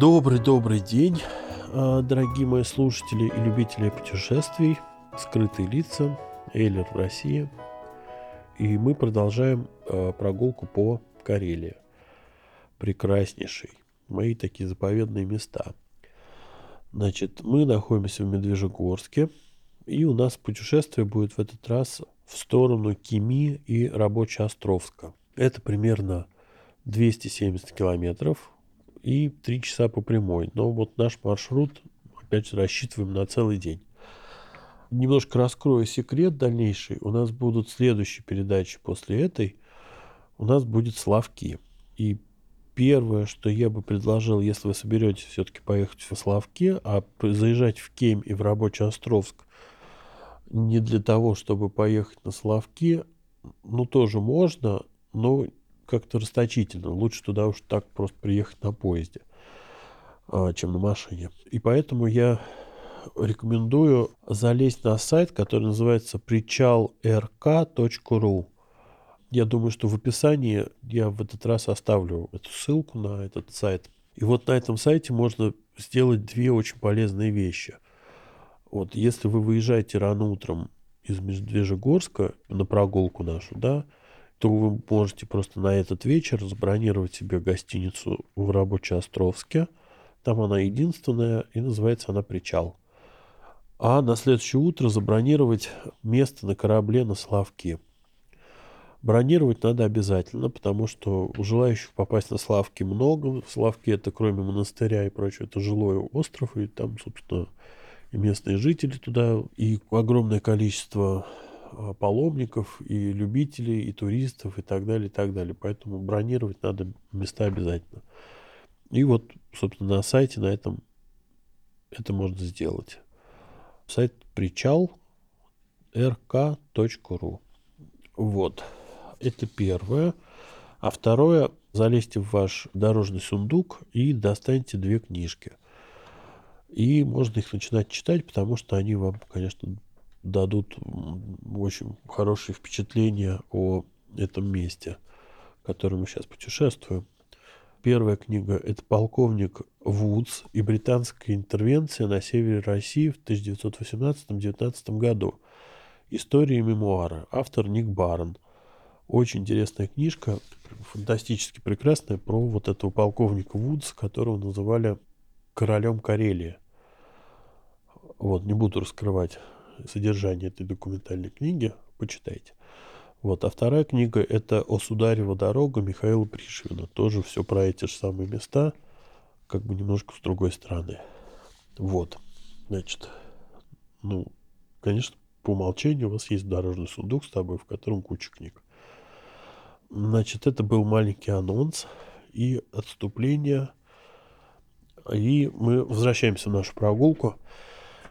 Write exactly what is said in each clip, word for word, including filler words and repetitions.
Добрый-добрый день, дорогие мои слушатели и любители путешествий, «Скрытые лица», «Эйлер в России». И мы продолжаем прогулку по Карелии, прекраснейшей, мои такие заповедные места. Значит, мы находимся в Медвежегорске, и у нас путешествие будет в этот раз в сторону Кими и Рабочеостровска. Это примерно двести семьдесят километров. И три часа по прямой. Но вот наш маршрут опять же рассчитываем на целый день. Немножко раскрою секрет дальнейший. У нас будут следующие передачи после этой. У нас будет Славки. И первое, что я бы предложил, если вы соберетесь все-таки поехать в Славки, а заезжать в Кемь и в Рабочеостровск не для того, чтобы поехать на Славки, ну тоже можно, но как-то расточительно. Лучше туда уж так просто приехать на поезде, чем на машине. И поэтому я рекомендую залезть на сайт, который называется причал эр ка точка ру. Я думаю, что в описании я в этот раз оставлю эту ссылку на этот сайт. И вот на этом сайте можно сделать две очень полезные вещи. Вот если вы выезжаете рано утром из Медвежегорска на прогулку нашу, да, то вы можете просто на этот вечер забронировать себе гостиницу в Рабочеостровске. Там она единственная, и называется она «Причал». А на следующее утро забронировать место на корабле на Славки. Бронировать надо обязательно, потому что желающих попасть на Славки много. Славки — это, кроме монастыря и прочего, это жилой остров, и там, собственно, и местные жители туда, и огромное количество паломников, и любителей, и туристов, и так далее, и так далее. Поэтому бронировать надо места обязательно. И вот, собственно, на сайте на этом это можно сделать. Сайт причал эр ка точка ру. Вот. Это первое. А второе, залезьте в ваш дорожный сундук и достаньте две книжки. И можно их начинать читать, потому что они вам, конечно, дадут очень хорошие впечатления о этом месте, в котором мы сейчас путешествуем. Первая книга – это «Полковник Вудс и британская интервенция на севере России в тысяча девятьсот восемнадцатом-девятнадцатом году. История и мемуары». Автор Ник Барн. Очень интересная книжка, фантастически прекрасная, про вот этого полковника Вудса, которого называли «Королем Карелии». Вот, не буду раскрывать содержание этой документальной книги, почитайте. Вот. А вторая книга — это «О Сударева дорога» Михаила Пришвина. Тоже все про эти же самые места, как бы немножко с другой стороны. Вот. Значит, ну, конечно, по умолчанию у вас есть дорожный сундук с тобой, в котором куча книг. Значит, это был маленький анонс и отступление. И мы возвращаемся в нашу прогулку.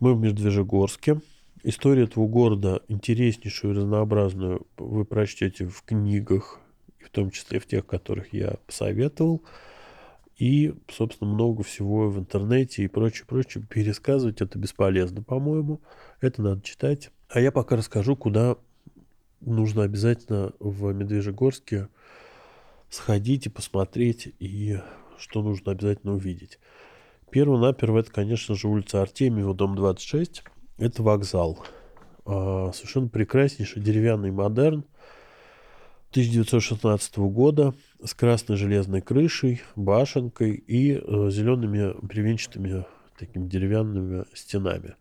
Мы в Медвежегорске. Историю этого города, интереснейшую и разнообразную, вы прочтете в книгах, в том числе в тех, которых я посоветовал. И, собственно, много всего в интернете и прочее, прочее. Пересказывать это бесполезно, по-моему. Это надо читать. А я пока расскажу, куда нужно обязательно в Медвежегорске сходить и посмотреть, и что нужно обязательно увидеть. Перво-наперво это, конечно же, улица Артемьева, дом двадцать шесть. Это вокзал. Совершенно прекраснейший деревянный модерн тысяча девятьсот шестнадцатого года с красной железной крышей, башенкой и зелеными бревенчатыми такими деревянными стенами.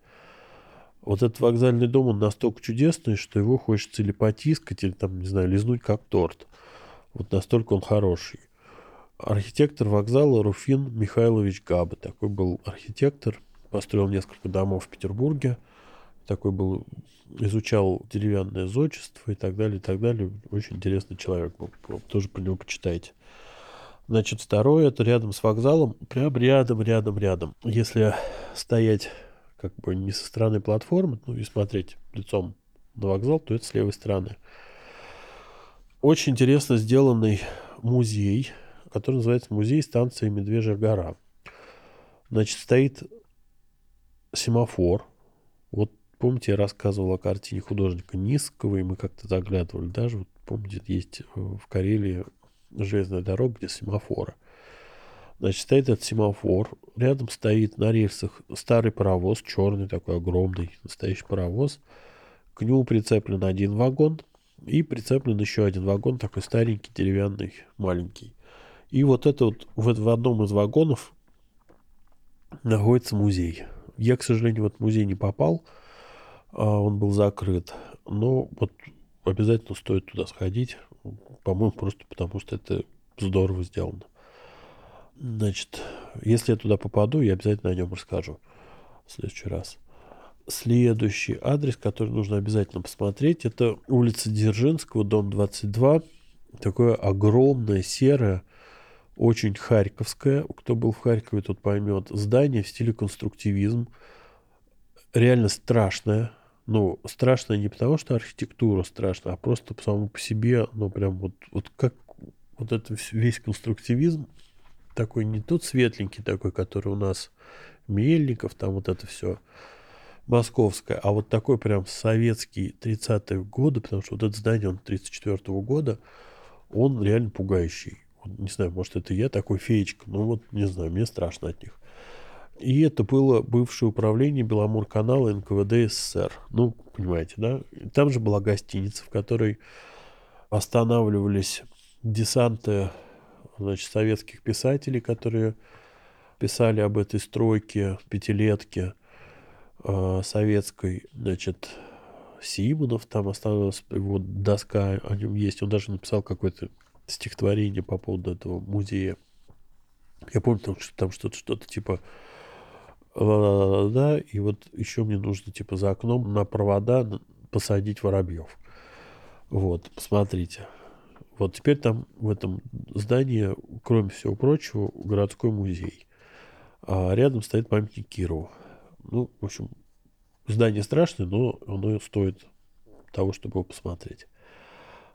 Вот этот вокзальный дом, он настолько чудесный, что его хочется или потискать, или там, не знаю, лизнуть как торт. Вот настолько он хороший. Архитектор вокзала Руфин Михайлович Габа. Такой был архитектор. Построил несколько домов в Петербурге. Такой был, изучал деревянное зодчество и так далее, и так далее. Очень интересный человек был. Тоже про него почитайте. Значит, второе, это рядом с вокзалом, прям рядом, рядом, рядом. Если стоять как бы не со стороны платформы, ну и смотреть лицом на вокзал, то это с левой стороны. Очень интересно сделанный музей, который называется «Музей станции Медвежья гора». Значит, стоит семафор. Вот помните, я рассказывал о картине художника Низкого, и мы как-то заглядывали. Даже, вот, помните, есть в Карелии железная дорога, где семафоры. Значит, стоит этот семафор. Рядом стоит на рельсах старый паровоз, черный такой, огромный, настоящий паровоз. К нему прицеплен один вагон, и прицеплен еще один вагон, такой старенький, деревянный, маленький. И вот это вот в одном из вагонов находится музей. Я, к сожалению, в этот музей не попал, он был закрыт. Но вот обязательно стоит туда сходить, по-моему, просто потому что это здорово сделано. Значит, если я туда попаду, я обязательно о нем расскажу в следующий раз. Следующий адрес, который нужно обязательно посмотреть, это улица Дзержинского, дом двадцать два. Такое огромное, серое, очень харьковское, кто был в Харькове, тот поймет, здание в стиле конструктивизм, реально страшное, ну, страшное не потому, что архитектура страшна, а просто само по себе, ну, прям вот, вот как, вот это весь конструктивизм, такой не тот светленький такой, который у нас Мельников, там вот это все московское, а вот такой прям советский тридцатые годы, потому что вот это здание, он тридцать четвёртого года, он реально пугающий. Не знаю, может, это я такой феечка, но вот, не знаю, мне страшно от них. И это было бывшее управление Беломорканала эн ка вэ дэ эс эс эс эр. Ну, понимаете, да? Там же была гостиница, в которой останавливались десанты, значит, советских писателей, которые писали об этой стройке, пятилетке э, советской, значит, Симонов там останавливался, его доска о нем есть, он даже написал какой-то стихотворение по поводу этого музея. Я помню, там, что там что-то, что-то типа да, и вот еще мне нужно типа за окном на провода посадить воробьев. Вот, посмотрите. Вот теперь там в этом здании, кроме всего прочего, городской музей. А рядом стоит памятник Кирову. Ну, в общем, здание страшное, но оно стоит того, чтобы его посмотреть.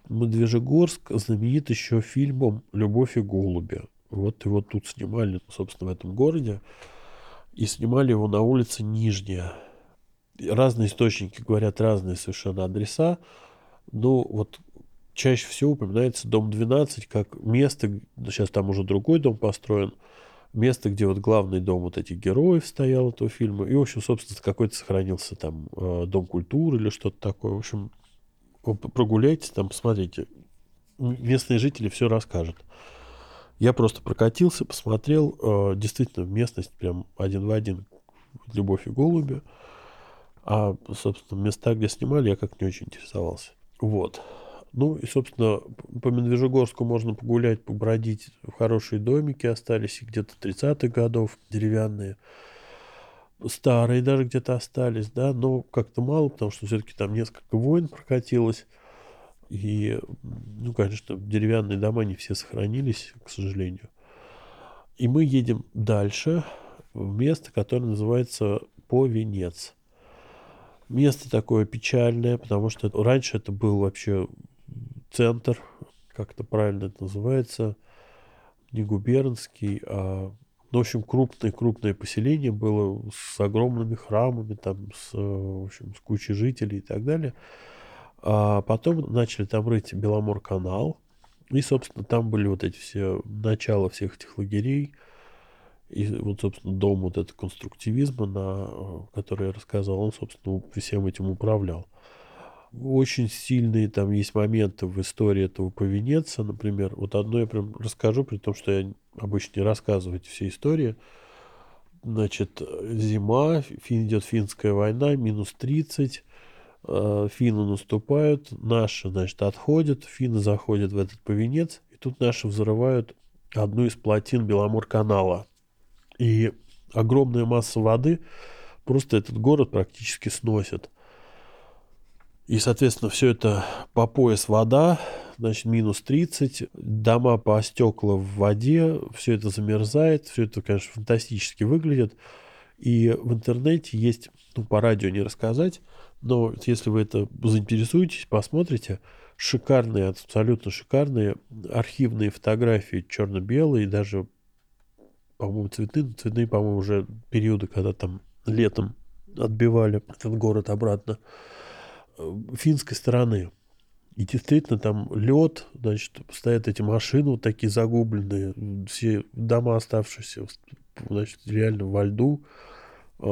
Медвежегорск знаменит еще фильмом «Любовь и голуби». Вот его тут снимали, собственно, в этом городе. И снимали его на улице Нижняя. Разные источники говорят разные совершенно адреса. Но вот чаще всего упоминается дом двенадцать как место, сейчас там уже другой дом построен, место, где вот главный дом вот этих героев стоял этого фильма. И, в общем, собственно, какой-то сохранился там дом культуры или что-то такое. В общем, прогуляйтесь там, посмотрите. Местные жители все расскажут. Я просто прокатился, посмотрел. Действительно, местность прям один в один «Любовь и голуби». А, собственно, места, где снимали, я как-то не очень интересовался. Вот. Ну и, собственно, по Медвежегорску можно погулять, побродить. Хорошие домики остались, где-то тридцатых годов, деревянные. Старые даже где-то остались, да, но как-то мало, потому что все-таки там несколько войн прокатилось. И, ну, конечно, деревянные дома не все сохранились, к сожалению. И мы едем дальше в место, которое называется Повенец. Место такое печальное, потому что раньше это был вообще центр, как это правильно это называется, не губернский, а... Ну, в общем, крупное-крупное поселение было с огромными храмами, там, с, в общем, с кучей жителей и так далее. А потом начали там рыть Беломорканал. И, собственно, там были вот эти все, начало всех этих лагерей. И вот, собственно, дом вот этого конструктивизма, на, который я рассказал, он, собственно, всем этим управлял. Очень сильные там есть моменты в истории этого Повенеца, например. Вот одно я прям расскажу, при том, что я обычно не рассказываю все истории. Значит, зима, идет финская война, минус тридцать, финны наступают, наши, значит, отходят, финны заходят в этот Повенец, и тут наши взрывают одну из плотин Беломорканала. И огромная масса воды просто этот город практически сносит. И, соответственно, все это по пояс вода, значит, минус тридцать, дома по стекла в воде, все это замерзает, все это, конечно, фантастически выглядит. И в интернете есть, ну, по радио не рассказать, но если вы это заинтересуетесь, посмотрите, шикарные, абсолютно шикарные архивные фотографии, черно-белые, даже, по-моему, цветные, цветные, по-моему, уже периоды, когда там летом отбивали этот город обратно. Финской стороны. И действительно там лед, значит, стоят эти машины вот такие загубленные, все дома оставшиеся, значит, реально во льду,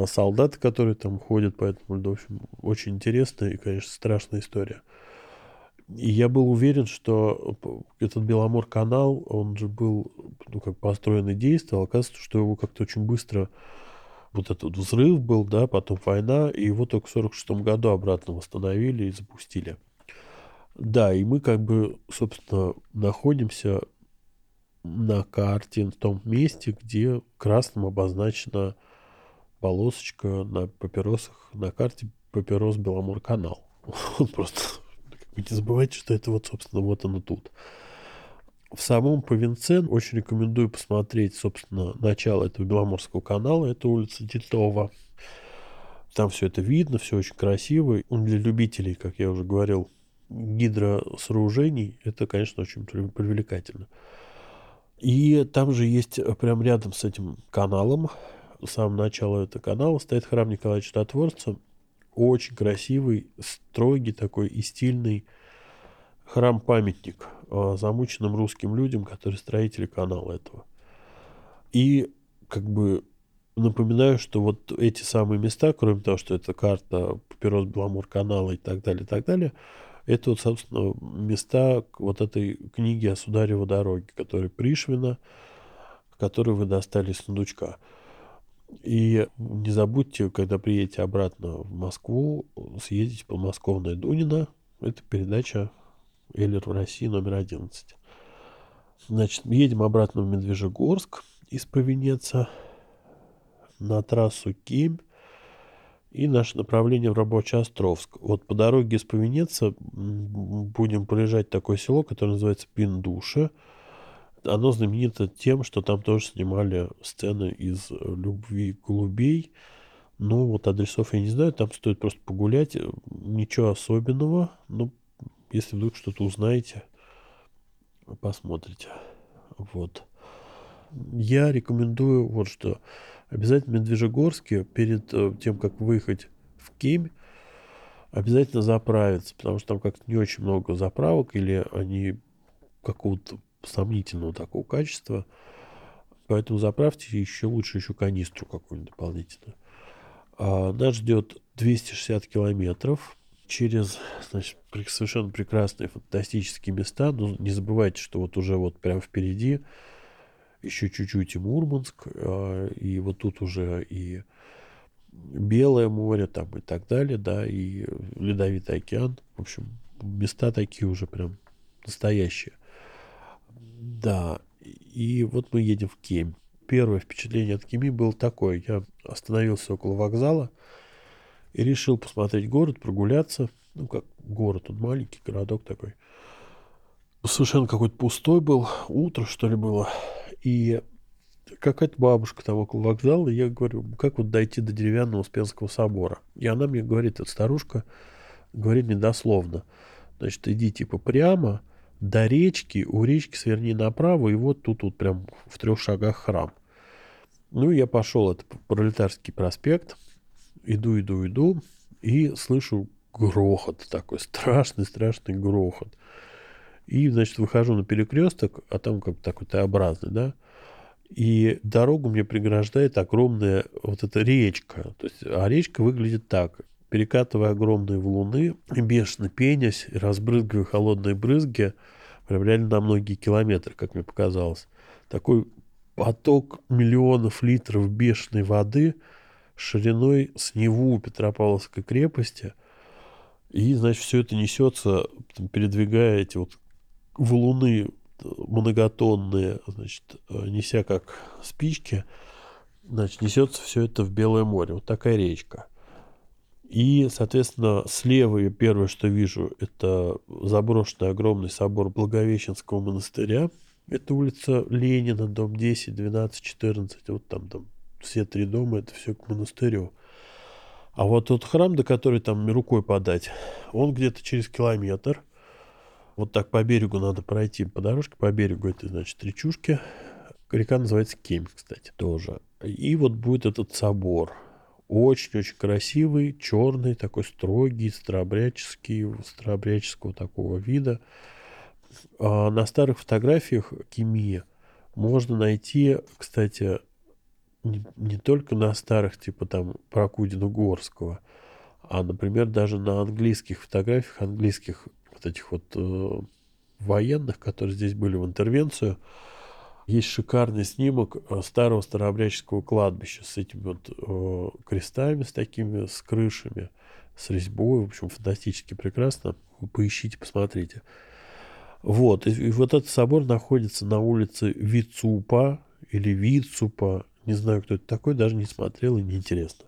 солдаты, которые там ходят по этому льду. В общем, очень интересная и, конечно, страшная история. И я был уверен, что этот Беломорканал, он же был, ну, как построен и действовал, оказывается, что его как-то очень быстро... Вот этот взрыв был, да, потом война, и его только в сорок шестом году обратно восстановили и запустили. Да, и мы как бы, собственно, находимся на карте, в том месте, где красным обозначена полосочка на папиросах, на карте Папирос-Беломорканал. Просто не забывайте, что это вот, собственно, вот оно тут. В самом Повенце очень рекомендую посмотреть, собственно, начало этого Беломорского канала. Это улица Титова. Там все это видно, все очень красиво. Для любителей, как я уже говорил, гидросооружений это, конечно, очень привлекательно. И там же есть, прямо рядом с этим каналом, с самого начала этого канала, стоит храм Николая Чудотворца. Очень красивый, строгий такой и стильный храм-памятник замученным русским людям, которые строители канала этого. И как бы напоминаю, что вот эти самые места, кроме того, что это карта Папирос-Беломорканала и так далее, и так далее, это вот, собственно, места вот этой книги «О Сударева дороге», которая Пришвина, которую вы достали из сундучка. И не забудьте, когда приедете обратно в Москву, съездить в подмосковное Дунино. Это передача «Эйлер в России» номер одиннадцать. Значит, едем обратно в Медвежегорск из Повенеца на трассу Кемь. И наше направление в Рабочеостровск. Вот по дороге из Повенеца будем проезжать такое село, которое называется Пиндуша. Оно знаменито тем, что там тоже снимали сцены из «Любви и голубей». Но вот адресов я не знаю, там стоит просто погулять. Ничего особенного, но если вдруг что-то узнаете, посмотрите. Вот. Я рекомендую вот что. Обязательно в Медвежегорске, перед тем, как выехать в Кемь, обязательно заправиться, потому что там как-то не очень много заправок, или они какого-то сомнительного такого качества. Поэтому заправьте, еще лучше еще канистру какую-нибудь дополнительную. А нас ждет двести шестьдесят километров. Через, значит, совершенно прекрасные фантастические места. Но не забывайте, что вот уже вот прямо впереди еще чуть-чуть и Мурманск, и вот тут уже и Белое море там и так далее, да, и Ледовитый океан. В общем, места такие уже прям настоящие. Да, и вот мы едем в Кемь. Первое впечатление от Кеми было такое. Я остановился около вокзала и решил посмотреть город, прогуляться. Ну, как город, он маленький, городок такой. Совершенно какой-то пустой был. Утро, что ли, было. И какая-то бабушка там около вокзала. И я говорю, как вот дойти до деревянного Успенского собора? И она мне говорит, эта старушка, говорит мне дословно. Значит, иди типа прямо до речки, у речки сверни направо, и вот тут вот прям в трех шагах храм. Ну, я пошел, это Пролетарский проспект. Иду, иду, иду, и слышу грохот такой, страшный-страшный грохот. И, значит, выхожу на перекресток, а там как бы такой Т-образный, да, и дорогу мне преграждает огромная вот эта речка. То есть, а речка выглядит так. Перекатывая огромные валуны, бешено пенясь, разбрызгивая холодные брызги, прям реально на многие километры, как мне показалось. Такой поток миллионов литров бешеной воды шириной с Неву Петропавловской крепости. И, значит, все это несется, передвигая эти вот валуны многотонные, значит, неся как спички, значит, несется все это в Белое море. Вот такая речка. И, соответственно, слева я первое, что вижу, это заброшенный огромный собор Благовещенского монастыря. Это улица Ленина, дом десять, двенадцать, четырнадцать. Вот там, там все три дома, это все к монастырю. А вот тот храм, до которого там рукой подать, он где-то через километр. Вот так по берегу надо пройти, по дорожке, по берегу, это, значит, речушки. Река называется Кемь, кстати, тоже. И вот будет этот собор. Очень-очень красивый, черный, такой строгий, старообрядческий, старообрядческого такого вида. А на старых фотографиях Кими можно найти, кстати, не, не только на старых, типа там Прокудина-Горского, а, например, даже на английских фотографиях, английских вот этих вот э, военных, которые здесь были в интервенцию. Есть шикарный снимок старого старообрядческого кладбища с этими вот э, крестами, с такими, с крышами, с резьбой. В общем, фантастически прекрасно. Поищите, посмотрите. Вот. И, и вот этот собор находится на улице Вицупа или Вицупа. Не знаю, кто это такой, даже не смотрел и не интересно.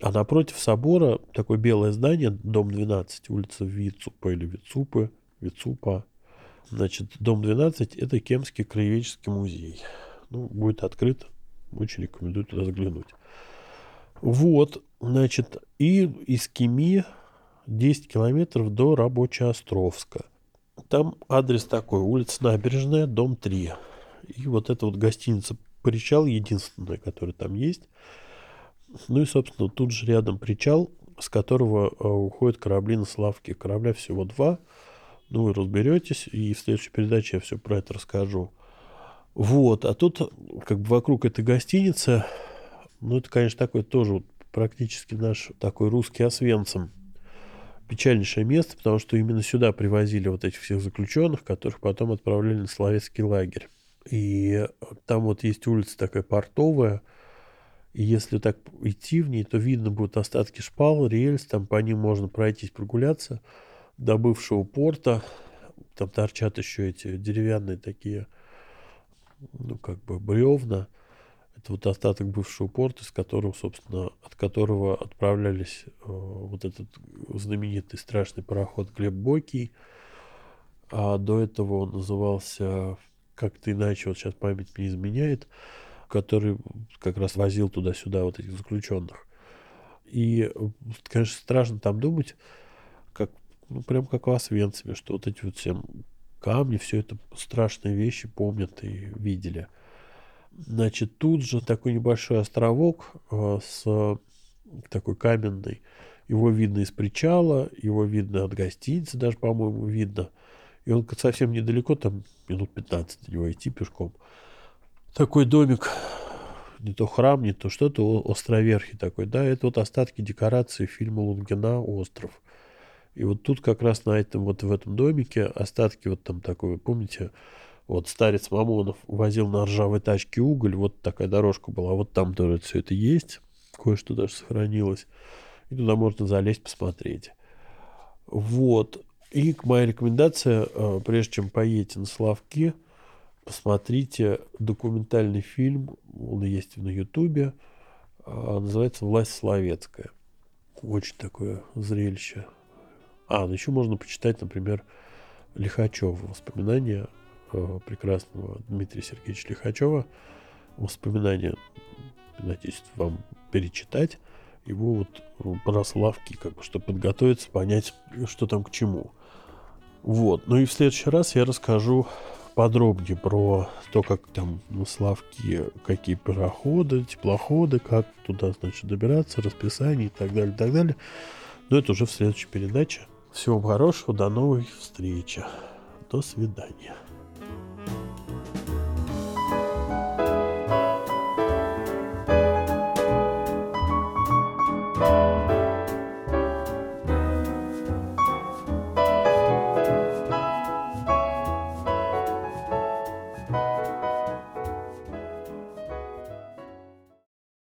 А напротив собора такое белое здание, дом двенадцать, улица Вицупа или Вицупы, Вицупа. Значит, дом двенадцать – это Кемский краеведческий музей. Ну, будет открыт. Очень рекомендую туда заглянуть. Вот, значит, и из Кеми десять километров до Рабочеостровска. Там адрес такой, улица Набережная, дом три. И вот эта вот гостиница «Причал» единственная, которая там есть. Ну и, собственно, тут же рядом причал, с которого уходят корабли на Славки. Корабля всего два. Ну, вы разберетесь, и в следующей передаче я все про это расскажу. Вот, а тут как бы вокруг этой гостиницы, ну, это, конечно, такой тоже вот, практически наш такой русский Освенцим. Печальнейшее место, потому что именно сюда привозили вот этих всех заключенных, которых потом отправляли на Соловецкий лагерь. И там вот есть улица такая портовая, и если так идти в ней, то видно будут остатки шпал, рельс, там по ним можно пройтись, прогуляться до бывшего порта. Там торчат еще эти деревянные такие, ну, как бы бревна. Это вот остаток бывшего порта, с которого, собственно, от которого отправлялись э, вот этот знаменитый страшный пароход Глеб-Бокий. А до этого он назывался как-то иначе, вот сейчас память не изменяет, который как раз возил туда-сюда вот этих заключенных. И, конечно, страшно там думать, как ну, прям как в Освенциме, что вот эти вот все камни, все это страшные вещи помнят и видели. Значит, тут же такой небольшой островок э, с такой каменной. Его видно из причала, его видно от гостиницы даже, по-моему, видно. И он совсем недалеко, там минут пятнадцать до него идти пешком. Такой домик, не то храм, не то что-то, островерхий такой. Да, это вот остатки декорации фильма Лунгина «Остров». И вот тут как раз на этом, вот в этом домике остатки вот там такой, помните, вот старец Мамонов возил на ржавой тачке уголь, вот такая дорожка была, вот там тоже все это есть, кое-что даже сохранилось, и туда можно залезть, посмотреть. Вот, и моя рекомендация, прежде чем поедете на Славки, посмотрите документальный фильм, он есть на Ютубе, называется «Власть Словецкая». Очень такое зрелище. А, ну еще можно почитать, например, Лихачева, воспоминания прекрасного Дмитрия Сергеевича Лихачева. Воспоминания, надеюсь, вам перечитать. Его вот про Славки, как бы, чтобы подготовиться, понять, что там к чему. Вот. Ну и в следующий раз я расскажу подробнее про то, как там на Славки, какие пароходы, теплоходы, как туда, значит, добираться, расписание и так далее, и так далее. Но это уже в следующей передаче. Всего хорошего, до новой встречи. До свидания.